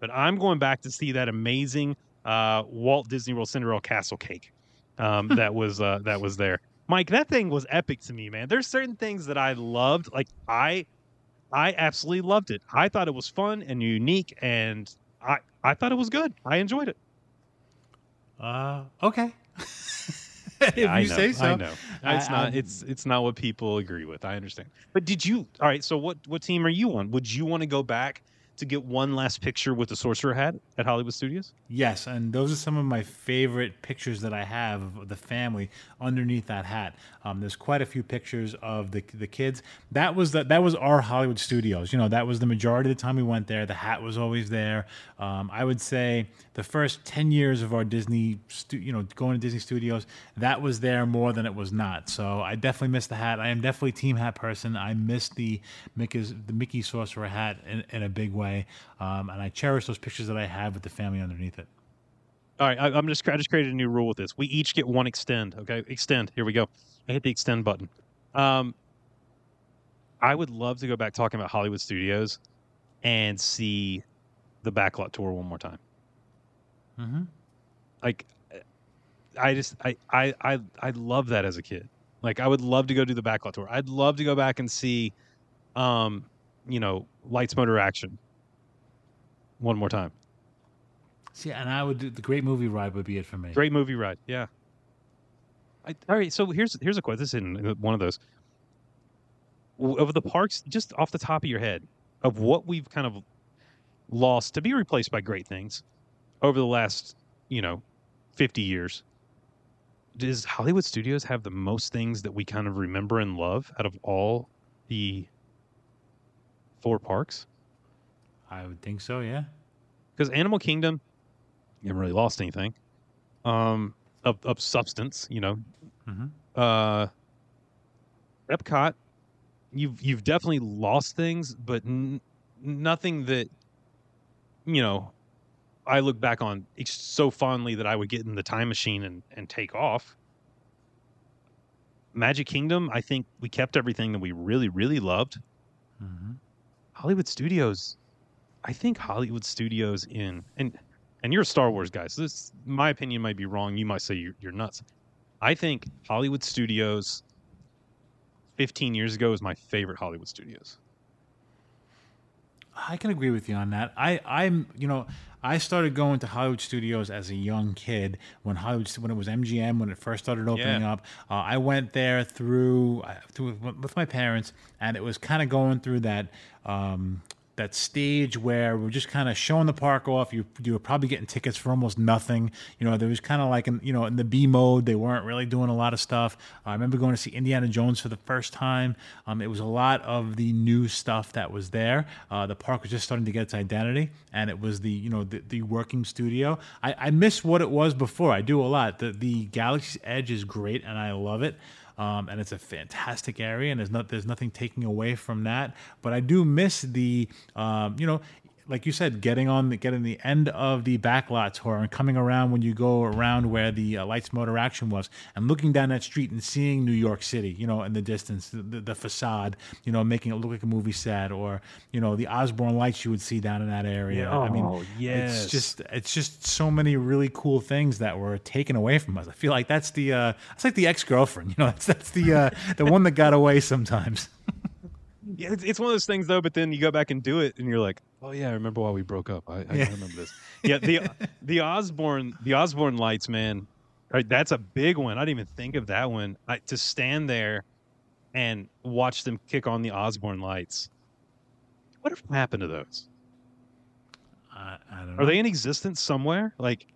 but I'm going back to see that amazing uh, Walt Disney World Cinderella Castle cake um, that was uh, that was there. Mike, that thing was epic to me, man. There's certain things that I loved. Like, I... I absolutely loved it. I thought it was fun and unique, and I, I thought it was good. I enjoyed it. Uh, okay. if yeah, I you know, say so. I know. It's I, not I'm... it's it's not what people agree with. I understand. But did you – all right, so what, what team are you on? Would you want to go back to get one last picture with the Sorcerer Hat at Hollywood Studios? Yes, and those are some of my favorite pictures that I have of the family underneath that hat. Um, there's quite a few pictures of the the kids. That was the, that was our Hollywood Studios. You know, that was the majority of the time we went there. The hat was always there. Um, I would say the first ten years of our Disney, stu- you know, going to Disney Studios, that was there more than it was not. So I definitely miss the hat. I am definitely team hat person. I miss the Mickey's, the Mickey Sorcerer Hat in, in a big way. Um, and I cherish those pictures that I have with the family underneath it. All right, I, I'm just I just created a new rule with this. We each get one extend. Okay, extend. Here we go. I hit the extend button. Um, I would love to go back talking about Hollywood Studios and see the Backlot Tour one more time. Mm-hmm. Like, I just I I I I love that as a kid. Like, I would love to go do the Backlot Tour. I'd love to go back and see, um, you know, Lights Motor Action. One more time. See, and I would do the Great Movie Ride would be it for me. Great Movie Ride, yeah. I, all right, so here's here's a question. This isn't one of those. Of the parks, just off the top of your head, of what we've kind of lost to be replaced by great things over the last, you know, fifty years, does Hollywood Studios have the most things that we kind of remember and love out of all the four parks? I would think so, yeah. Because Animal Kingdom, you haven't really lost anything um, of of substance, you know. Mm-hmm. Uh, Epcot, you've you've definitely lost things, but n- nothing that, you know, I look back on so fondly that I would get in the time machine and, and take off. Magic Kingdom, I think we kept everything that we really, really loved. Mm-hmm. Hollywood Studios. I think Hollywood Studios in and and you're a Star Wars guy, so this my opinion might be wrong. You might say you're, you're nuts. I think Hollywood Studios fifteen years ago is my favorite Hollywood Studios. I can agree with you on that. I, I'm you know I started going to Hollywood Studios as a young kid when Hollywood when it was M G M when it first started opening yeah. up. Uh, I went there through, through with my parents, and it was kind of going through that. Um, that stage where we're just kind of showing the park off. You you were probably getting tickets for almost nothing. You know, there was kind of like, in, you know, in the B mode, they weren't really doing a lot of stuff. I remember going to see Indiana Jones for the first time. Um, it was a lot of the new stuff that was there. Uh, the park was just starting to get its identity, and it was the, you know, the, the working studio. I, I miss what it was before. I do a lot. The, the Galaxy's Edge is great, and I love it. Um, and it's a fantastic area, and there's not there's nothing taking away from that. But I do miss the, um, you know, like you said, getting on the getting the end of the Backlot Tour and coming around when you go around where the uh, Lights Motor Action was, and looking down that street and seeing New York City, you know, in the distance, the, the, the facade, you know, making it look like a movie set, or you know, the Osborne Lights you would see down in that area. Oh, I mean, yes. it's just it's just so many really cool things that were taken away from us. I feel like that's the uh, it's like the ex-girlfriend, you know, that's that's the uh, the one that got away sometimes. Yeah, it's one of those things, though, but then you go back and do it, and you're like, oh, yeah, I remember why we broke up. I, I yeah. remember this. Yeah, the the Osborne the Osborne Lights, man, right, that's a big one. I didn't even think of that one. I, to stand there and watch them kick on the Osborne Lights. What happened to those? I, I don't know. Are they in existence somewhere? Like,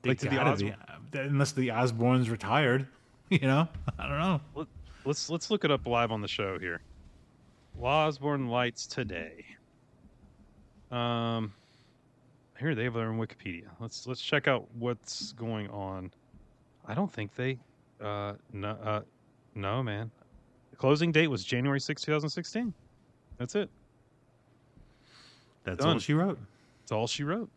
they like to the Osborne? Unless the Osborne's retired, you know? I don't know. Let, let's, let's look it up live on the show here. Osborne Lights today. Um, here they have their own Wikipedia. Let's let's check out what's going on. I don't think they. Uh, no, uh, no, man. The closing date was January sixth, twenty sixteen. That's it. That's Done. all she wrote. That's all she wrote.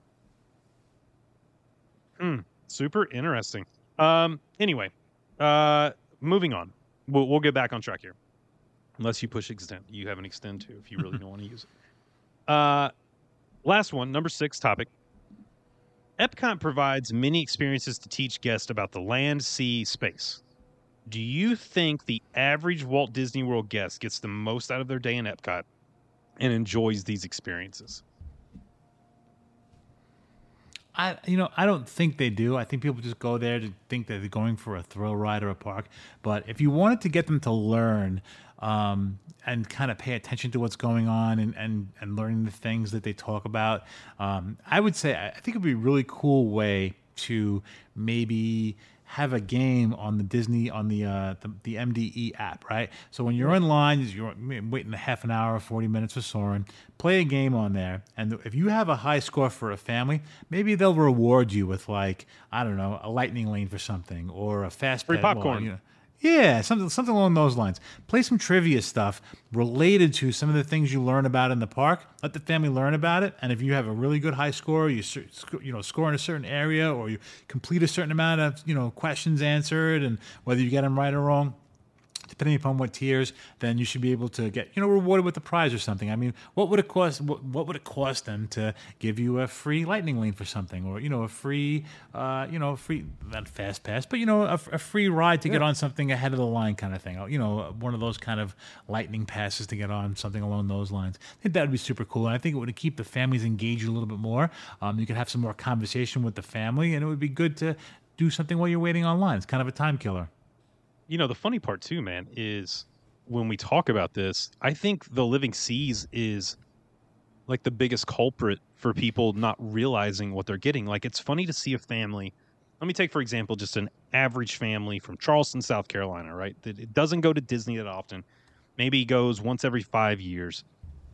Hmm. Super interesting. Um. Anyway, uh, moving on. We'll we'll get back on track here. Unless you push extend. You have an extend too if you really don't want to use it. Uh, last one, number six topic. Epcot provides many experiences to teach guests about the land, sea, space. Do you think the average Walt Disney World guest gets the most out of their day in Epcot and enjoys these experiences? I, you know, I don't think they do. I think people just go there to think that they're going for a thrill ride or a park. But if you wanted to get them to learn um, and kind of pay attention to what's going on and, and, and learning the things that they talk about, um, I would say I think it would be a really cool way to maybe have a game on the Disney, on the, uh, the the M D E app, right? So when you're in line, you're waiting a half an hour, forty minutes for Soarin', play a game on there. And if you have a high score for a family, maybe they'll reward you with, like, I don't know, a lightning lane for something or a fast free popcorn. Well, you know, yeah, something something along those lines. Play some trivia stuff related to some of the things you learn about in the park. Let the family learn about it, and if you have a really good high score, you you know score in a certain area, or you complete a certain amount of you know questions answered, and whether you get them right or wrong, depending upon what tiers, then you should be able to get you know rewarded with a prize or something. I mean, what would it cost? What, what would it cost them to give you a free lightning lane for something, or you know, a free, uh, you know, free not fast pass, but you know, a, a free ride to yeah. get on something ahead of the line kind of thing. You know, one of those kind of lightning passes to get on something along those lines. I think that would be super cool, and I think it would keep the families engaged a little bit more. Um, you could have some more conversation with the family, and it would be good to do something while you're waiting online. It's kind of a time killer. You know, the funny part, too, man, is when we talk about this, I think the Living Seas is, like, the biggest culprit for people not realizing what they're getting. Like, it's funny to see a family. Let me take, for example, just an average family from Charleston, South Carolina, right? That it doesn't go to Disney that often. Maybe goes once every five years.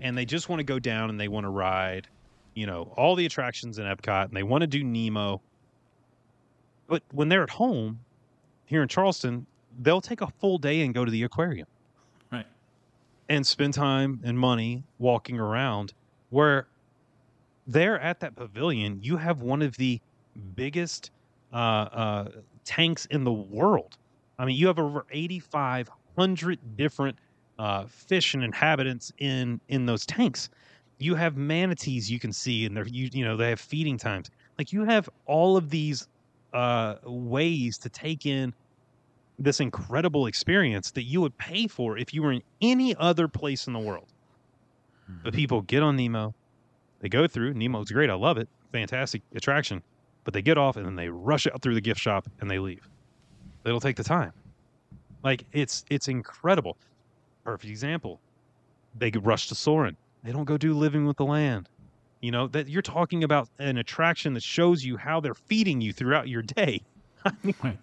And they just want to go down and they want to ride, you know, all the attractions in Epcot. And they want to do Nemo. But when they're at home here in Charleston, they'll take a full day and go to the aquarium, right? And spend time and money walking around, where there at that pavilion, you have one of the biggest uh, uh, tanks in the world. I mean, you have over eighty-five hundred different uh, fish and inhabitants in, in those tanks. You have manatees you can see, and they're, you, you know, they have feeding times. Like, you have all of these uh, ways to take in this incredible experience that you would pay for if you were in any other place in the world. Mm-hmm. But people get on Nemo, they go through. Nemo's great. I love it. Fantastic attraction. But they get off and then they rush out through the gift shop and they leave. They don't take the time. Like, it's it's incredible. Perfect example. They rush to Soarin'. They don't go do Living with the Land. You know, that you're talking about an attraction that shows you how they're feeding you throughout your day. I mean,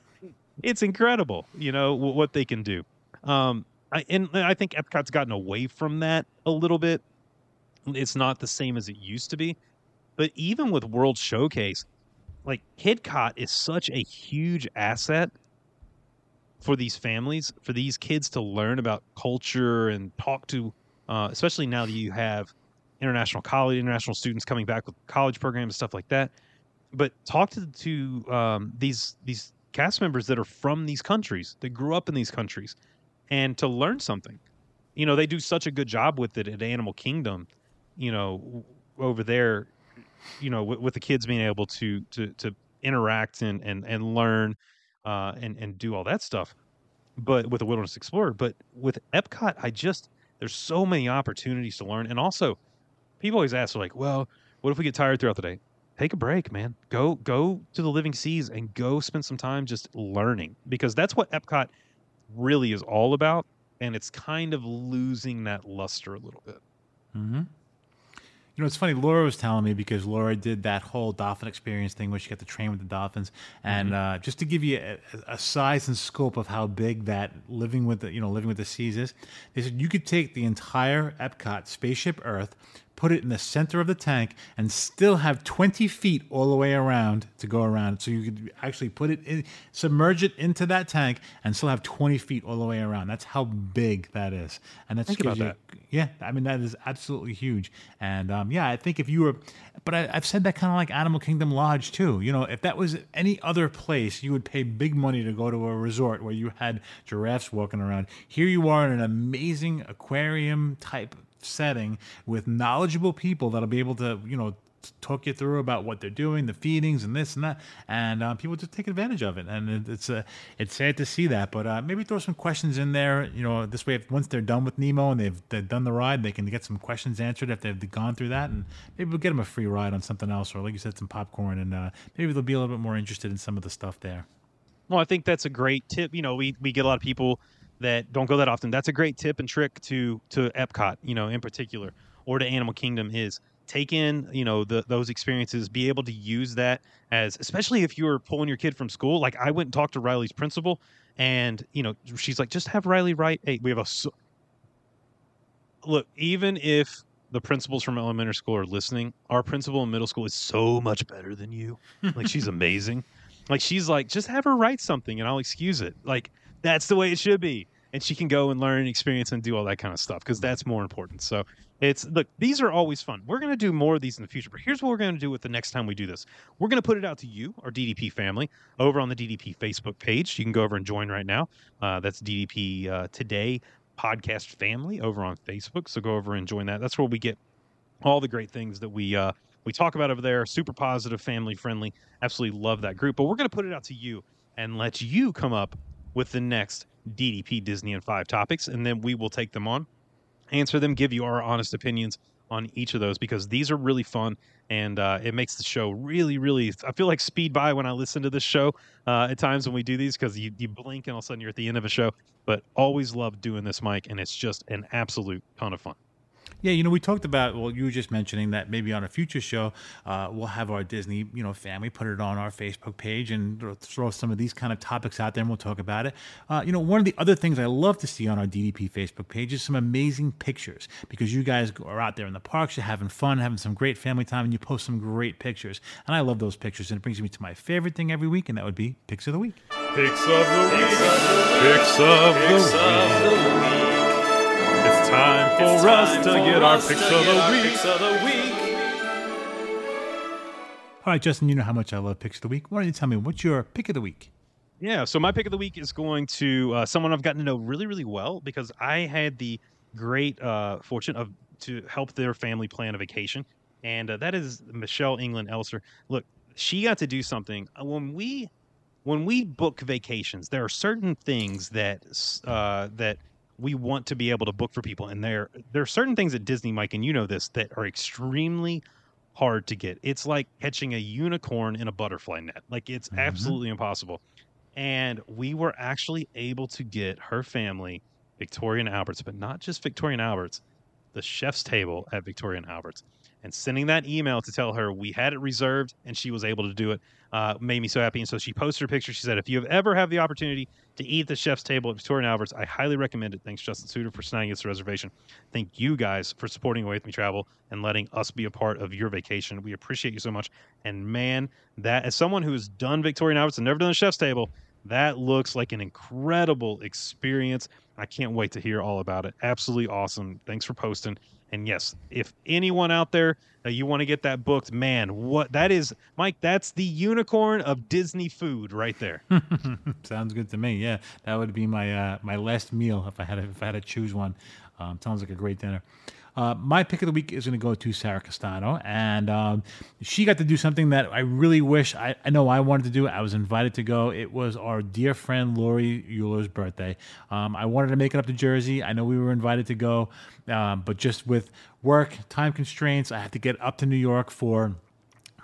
it's incredible, you know, what they can do. Um, I, and I think Epcot's gotten away from that a little bit. It's not the same as it used to be. But even with World Showcase, like, KidCot is such a huge asset for these families, for these kids to learn about culture and talk to, uh, especially now that you have international college, international students coming back with college programs, stuff like that. But talk to, to um, these these cast members that are from these countries, that grew up in these countries, and to learn something. You know, they do such a good job with it at Animal Kingdom, you know, over there, you know, with, with the kids being able to to, to interact and, and, and learn uh, and, and do all that stuff, but with the Wilderness Explorer. But with Epcot, I just, there's so many opportunities to learn. And also, people always ask, like, well, what if we get tired throughout the day? Take a break, man. Go go to the living seas and go spend some time just learning, because that's what Epcot really is all about, and it's kind of losing that luster a little bit. Mm-hmm. You know, it's funny. Laura was telling me, because Laura did that whole dolphin experience thing where she got to train with the dolphins, and mm-hmm. uh, just to give you a, a size and scope of how big that living with the you know living with the seas is, they said you could take the entire Epcot Spaceship Earth, put it in the center of the tank, and still have twenty feet all the way around to go around. So you could actually put it in, submerge it into that tank, and still have twenty feet all the way around. That's how big that is. And that's think about you, that. Yeah, I mean, that is absolutely huge. And um, yeah, I think if you were, but I, I've said that kind of like Animal Kingdom Lodge too. You know, if that was any other place, you would pay big money to go to a resort where you had giraffes walking around. Here you are in an amazing aquarium type setting with knowledgeable people that'll be able to, you know, talk you through about what they're doing, the feedings and this and that, and uh, people just take advantage of it. And it, it's a, uh, it's sad to see that, but uh, maybe throw some questions in there. You know, this way, if, once they're done with Nemo and they've they've done the ride, they can get some questions answered if they've gone through that, and maybe we'll get them a free ride on something else, or like you said, some popcorn, and uh, maybe they'll be a little bit more interested in some of the stuff there. Well, I think that's a great tip. You know, we we get a lot of people that don't go that often. That's a great tip and trick to to Epcot, you know, in particular, or to Animal Kingdom, is take in, you know, the, those experiences, be able to use that as, especially if you're pulling your kid from school. Like, I went and talked to Riley's principal, and, you know, she's like, just have Riley write a, we have a, so- look, even if the principals from elementary school are listening, our principal in middle school is so much better than you. Like, she's amazing. Like, she's like, just have her write something and I'll excuse it. Like, that's the way it should be. And she can go and learn and experience and do all that kind of stuff, because that's more important. So it's, look, these are always fun. We're going to do more of these in the future, but here's what we're going to do with the next time we do this. We're going to put it out to you, our D D P family, over on the D D P Facebook page. You can go over and join right now. Uh, that's D D P uh, Today podcast family over on Facebook. So go over and join that. That's where we get all the great things that we uh, we talk about over there. Super positive, family friendly. Absolutely love that group. But we're going to put it out to you and let you come up with the next D D P Disney in five topics, and then we will take them on, answer them, give you our honest opinions on each of those, because these are really fun, and uh, it makes the show really, really, I feel like speed by when I listen to this show uh, at times when we do these, because you, you blink and all of a sudden you're at the end of a show. But always love doing this, Mike, and it's just an absolute ton of fun. Yeah, you know, we talked about, well, you were just mentioning that maybe on a future show, uh, we'll have our Disney, you know, family put it on our Facebook page and throw some of these kind of topics out there, and we'll talk about it. Uh, you know, one of the other things I love to see on our D D P Facebook page is some amazing pictures, because you guys are out there in the parks, you're having fun, having some great family time, and you post some great pictures. And I love those pictures, and it brings me to my favorite thing every week, and that would be Picks of the Week. Picks of the Week. Picks of the Week. Picks of the Week. It's time for it's time us to for get, us our, picks to get our picks of the week. All right, Justin, you know how much I love picks of the week. Why don't you tell me, what's your pick of the week? Yeah, so my pick of the week is going to uh, someone I've gotten to know really, really well, because I had the great uh, fortune of to help their family plan a vacation, and uh, that is Michelle England Elser. Look, she got to do something. When we when we book vacations, there are certain things that uh, that. we want to be able to book for people. And there, there are certain things at Disney, Mike, and you know this, that are extremely hard to get. It's like catching a unicorn in a butterfly net. Like, it's mm-hmm. absolutely impossible. And we were actually able to get her family Victoria and Albert's, but not just Victoria and Albert's, the chef's table at Victoria and Albert's. And sending that email to tell her we had it reserved and she was able to do it uh, made me so happy. And so she posted her picture. She said, if you ever have the opportunity to eat the chef's table at Victoria and Albert's, I highly recommend it. Thanks, Justin Suter, for snagging us the reservation. Thank you guys for supporting Away With Me Travel and letting us be a part of your vacation. We appreciate you so much. And, man, that as someone who has done Victoria and Albert's and never done a chef's table, that looks like an incredible experience. I can't wait to hear all about it. Absolutely awesome. Thanks for posting. And yes, if anyone out there uh, you want to get that booked, man, what that is, Mike, that's the unicorn of Disney food right there. Sounds good to me. Yeah, that would be my uh, my last meal if I had to, if I had to choose one. Um, sounds like a great dinner. Uh, my pick of the week is going to go to Sarah Castano, and um, she got to do something that I really wish I, I know I wanted to do. I was invited to go. It was our dear friend Lori Euler's birthday. Um, I wanted to make it up to Jersey. I know we were invited to go, um, but just with work, time constraints, I had to get up to New York for...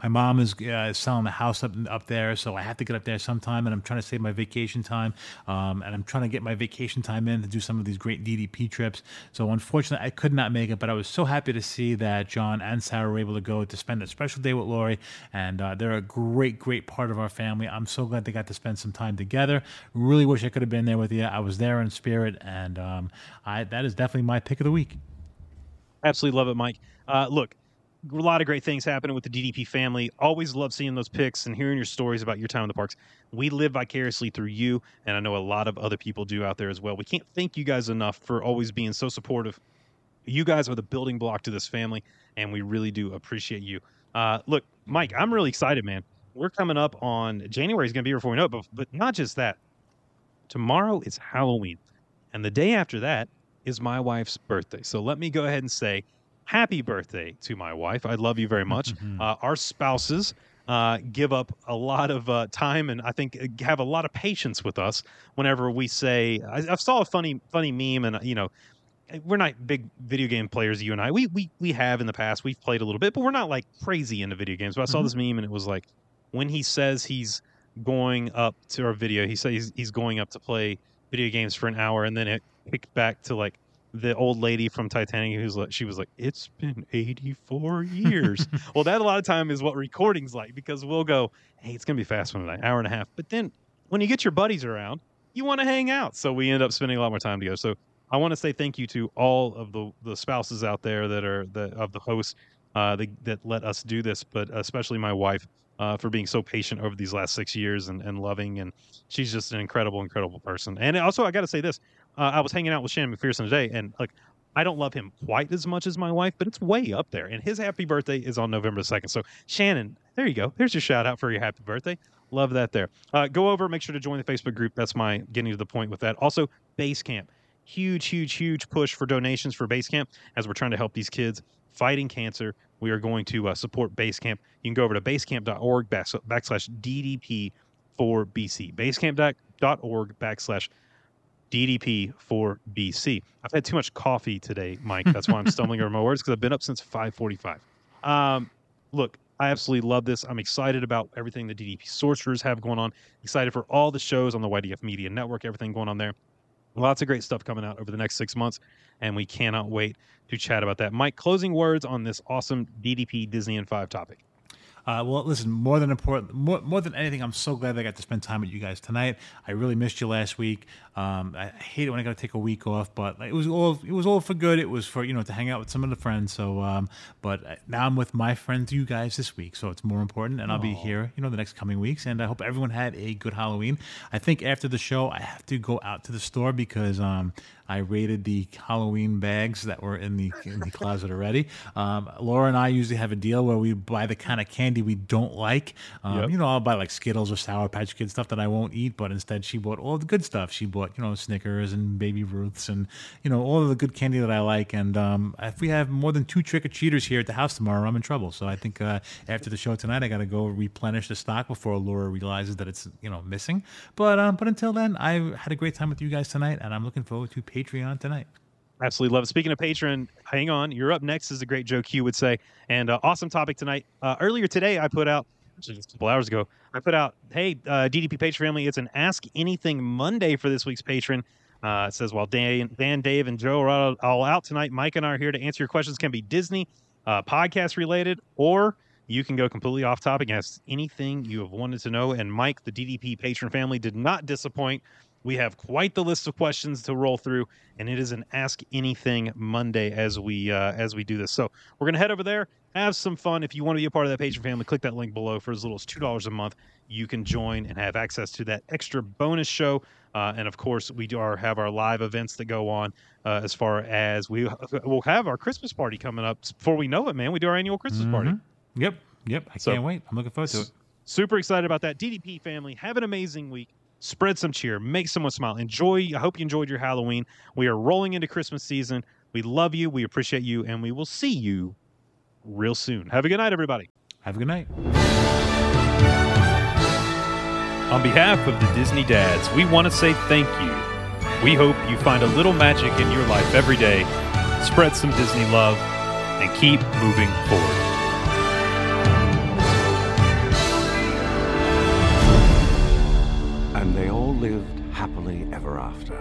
My mom is uh, selling a house up up there, so I have to get up there sometime, and I'm trying to save my vacation time, um, and I'm trying to get my vacation time in to do some of these great D D P trips. So unfortunately, I could not make it, but I was so happy to see that John and Sarah were able to go to spend a special day with Lori, and uh, they're a great, great part of our family. I'm so glad they got to spend some time together. Really wish I could have been there with you. I was there in spirit, and um, I, that is definitely my pick of the week. Absolutely love it, Mike. Uh, look. A lot of great things happening with the D D P family. Always love seeing those pics and hearing your stories about your time in the parks. We live vicariously through you, and I know a lot of other people do out there as well. We can't thank you guys enough for always being so supportive. You guys are the building block to this family, and we really do appreciate you. Uh, look, Mike, I'm really excited, man. We're coming up on January is going to be before we know it, but, but not just that. Tomorrow is Halloween, and the day after that is my wife's birthday. So let me go ahead and say, happy birthday to my wife. I love you very much. Mm-hmm. Uh, our spouses uh, give up a lot of uh, time and I think have a lot of patience with us whenever we say, I, I saw a funny funny meme and, you know, we're not big video game players, you and I. We, we, we have in the past. We've played a little bit, but we're not like crazy into video games. But I saw mm-hmm. this meme and it was like, when he says he's going up to our video, he says he's going up to play video games for an hour and then it kicked back to like, the old lady from Titanic, who's like, she was like, it's been eighty-four years. Well, that a lot of time is what recording's like because we'll go, hey, it's going to be fast one tonight, hour and a half. But then when you get your buddies around, you want to hang out. So we end up spending a lot more time together. So I want to say thank you to all of the, the spouses out there that are the of the hosts uh, that, that let us do this, but especially my wife uh, for being so patient over these last six years and, and loving. And she's just an incredible, incredible person. And also, I got to say this. Uh, I was hanging out with Shannon McPherson today, and like, I don't love him quite as much as my wife, but it's way up there. And his happy birthday is on November second. So, Shannon, there you go. There's your shout out for your happy birthday. Love that there. Uh, go over, make sure to join the Facebook group. That's my getting to the point with that. Also, Base Camp. Huge, huge, huge push for donations for Base Camp as we're trying to help these kids fighting cancer. We are going to uh, support Base Camp. You can go over to basecamp dot org backslash D D P four B C. Basecamp dot org backslash D D P four B C. I've had too much coffee today, Mike. That's why I'm stumbling over my words, because I've been up since five forty-five. Um, look, I absolutely love this. I'm excited about everything the D D P Sorcerers have going on. Excited for all the shows on the Y D F Media Network, everything going on there. Lots of great stuff coming out over the next six months, and we cannot wait to chat about that. Mike, closing words on this awesome D D P Disney in five topic. Uh, well, listen, more than important, more, more than anything, I'm so glad that I got to spend time with you guys tonight. I really missed you last week. Um, I hate it when I got to take a week off, but it was all it was all for good. It was for, you know, to hang out with some of the friends. So, um, but now I'm with my friends, you guys, this week, so it's more important. And I'll Aww. be here, you know, the next coming weeks. And I hope everyone had a good Halloween. I think after the show, I have to go out to the store because um, I raided the Halloween bags that were in the in the closet already. Um, Laura and I usually have a deal where we buy the kind of candy we don't like. Um, yep. You know, I'll buy like Skittles or Sour Patch Kids, stuff that I won't eat, but instead she bought all the good stuff. She bought, you know, Snickers and Baby Ruth's and, you know, all of the good candy that I like. And um, if we have more than two trick-or-treaters here at the house tomorrow, I'm in trouble. So I think uh, after the show tonight, I got to go replenish the stock before Laura realizes that it's, you know, missing. But, um, but until then, I had a great time with you guys tonight, and I'm looking forward to Patreon tonight. Absolutely love it. Speaking of Patreon, hang on. You're up next, as the great Joe Q would say. And uh, awesome topic tonight. Uh, earlier today, I put out, actually just a couple hours ago, I put out, hey, uh, D D P Patreon family, it's an Ask Anything Monday for this week's patron. Uh, it says, while Dan, Dan, Dave, and Joe are all out tonight, Mike and I are here to answer your questions. Can be Disney, uh, podcast related, or you can go completely off topic and ask anything you have wanted to know. And Mike, the D D P patron family, did not disappoint. We have quite the list of questions to roll through, and it is an Ask Anything Monday as we uh, as we do this. So we're going to head over there, have some fun. If you want to be a part of that patron family, click that link below. For as little as two dollars a month, you can join and have access to that extra bonus show. Uh, and, of course, we do our, have our live events that go on uh, as far as we, we'll have our Christmas party coming up. Before we know it, man, we do our annual Christmas mm-hmm. party. Yep, yep. I so, can't wait. I'm looking forward to it. Super excited about that. D D P family, have an amazing week. Spread some cheer. Make someone smile. Enjoy. I hope you enjoyed your Halloween. We are rolling into Christmas season. We love you. We appreciate you. And we will see you real soon. Have a good night, everybody. Have a good night. On behalf of the Disney Dads, we want to say thank you. We hope you find a little magic in your life every day. Spread some Disney love and keep moving forward. They all lived happily ever after.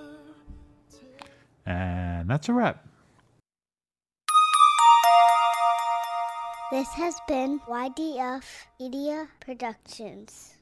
take... And that's a wrap. This has been Y D F Media Productions.